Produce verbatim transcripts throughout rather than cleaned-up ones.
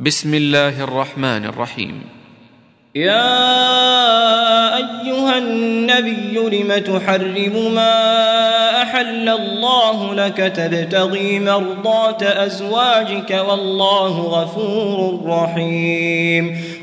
بسم الله الرحمن الرحيم. يا أيها النبي لم تحرم ما أحل الله لك تبتغي مرضات أزواجك والله غفور رحيم.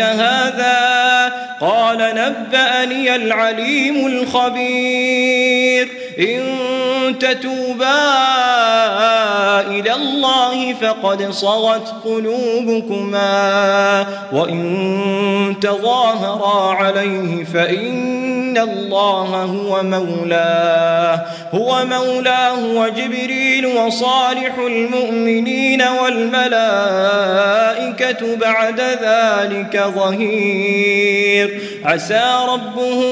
هذا؟ قال نبأني العليم الخبير. إن تتوبا إلى الله فقد صغت قلوبكما وإن تظاهرا عليه فإن الله هو مولاه هو مولاه وجبريل وصالح المؤمنين والملائكة بعد ذلك ظهير. عسى ربه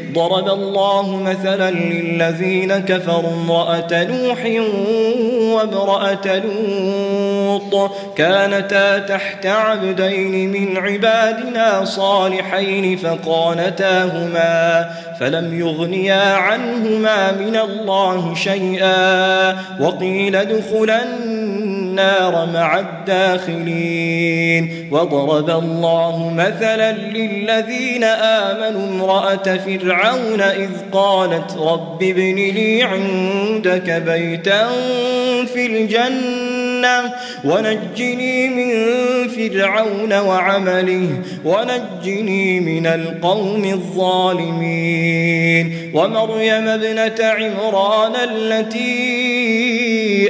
ضرب الله مثلا للذين كفروا امرأة نوح وامرأة لوط كانتا تحت عبدين من عبادنا صالحين فخانتاهما فلم يغنيا عنهما من الله شيئا وقيل ادخلا النار مع الداخلين. وضرب الله مثلا للذين آمنوا امرأة فرعون إذ قالت رب ابن لي عندك بيتا في الجنة ونجني من فرعون وعمله ونجني من القوم الظالمين. ومريم ابنة عمران التي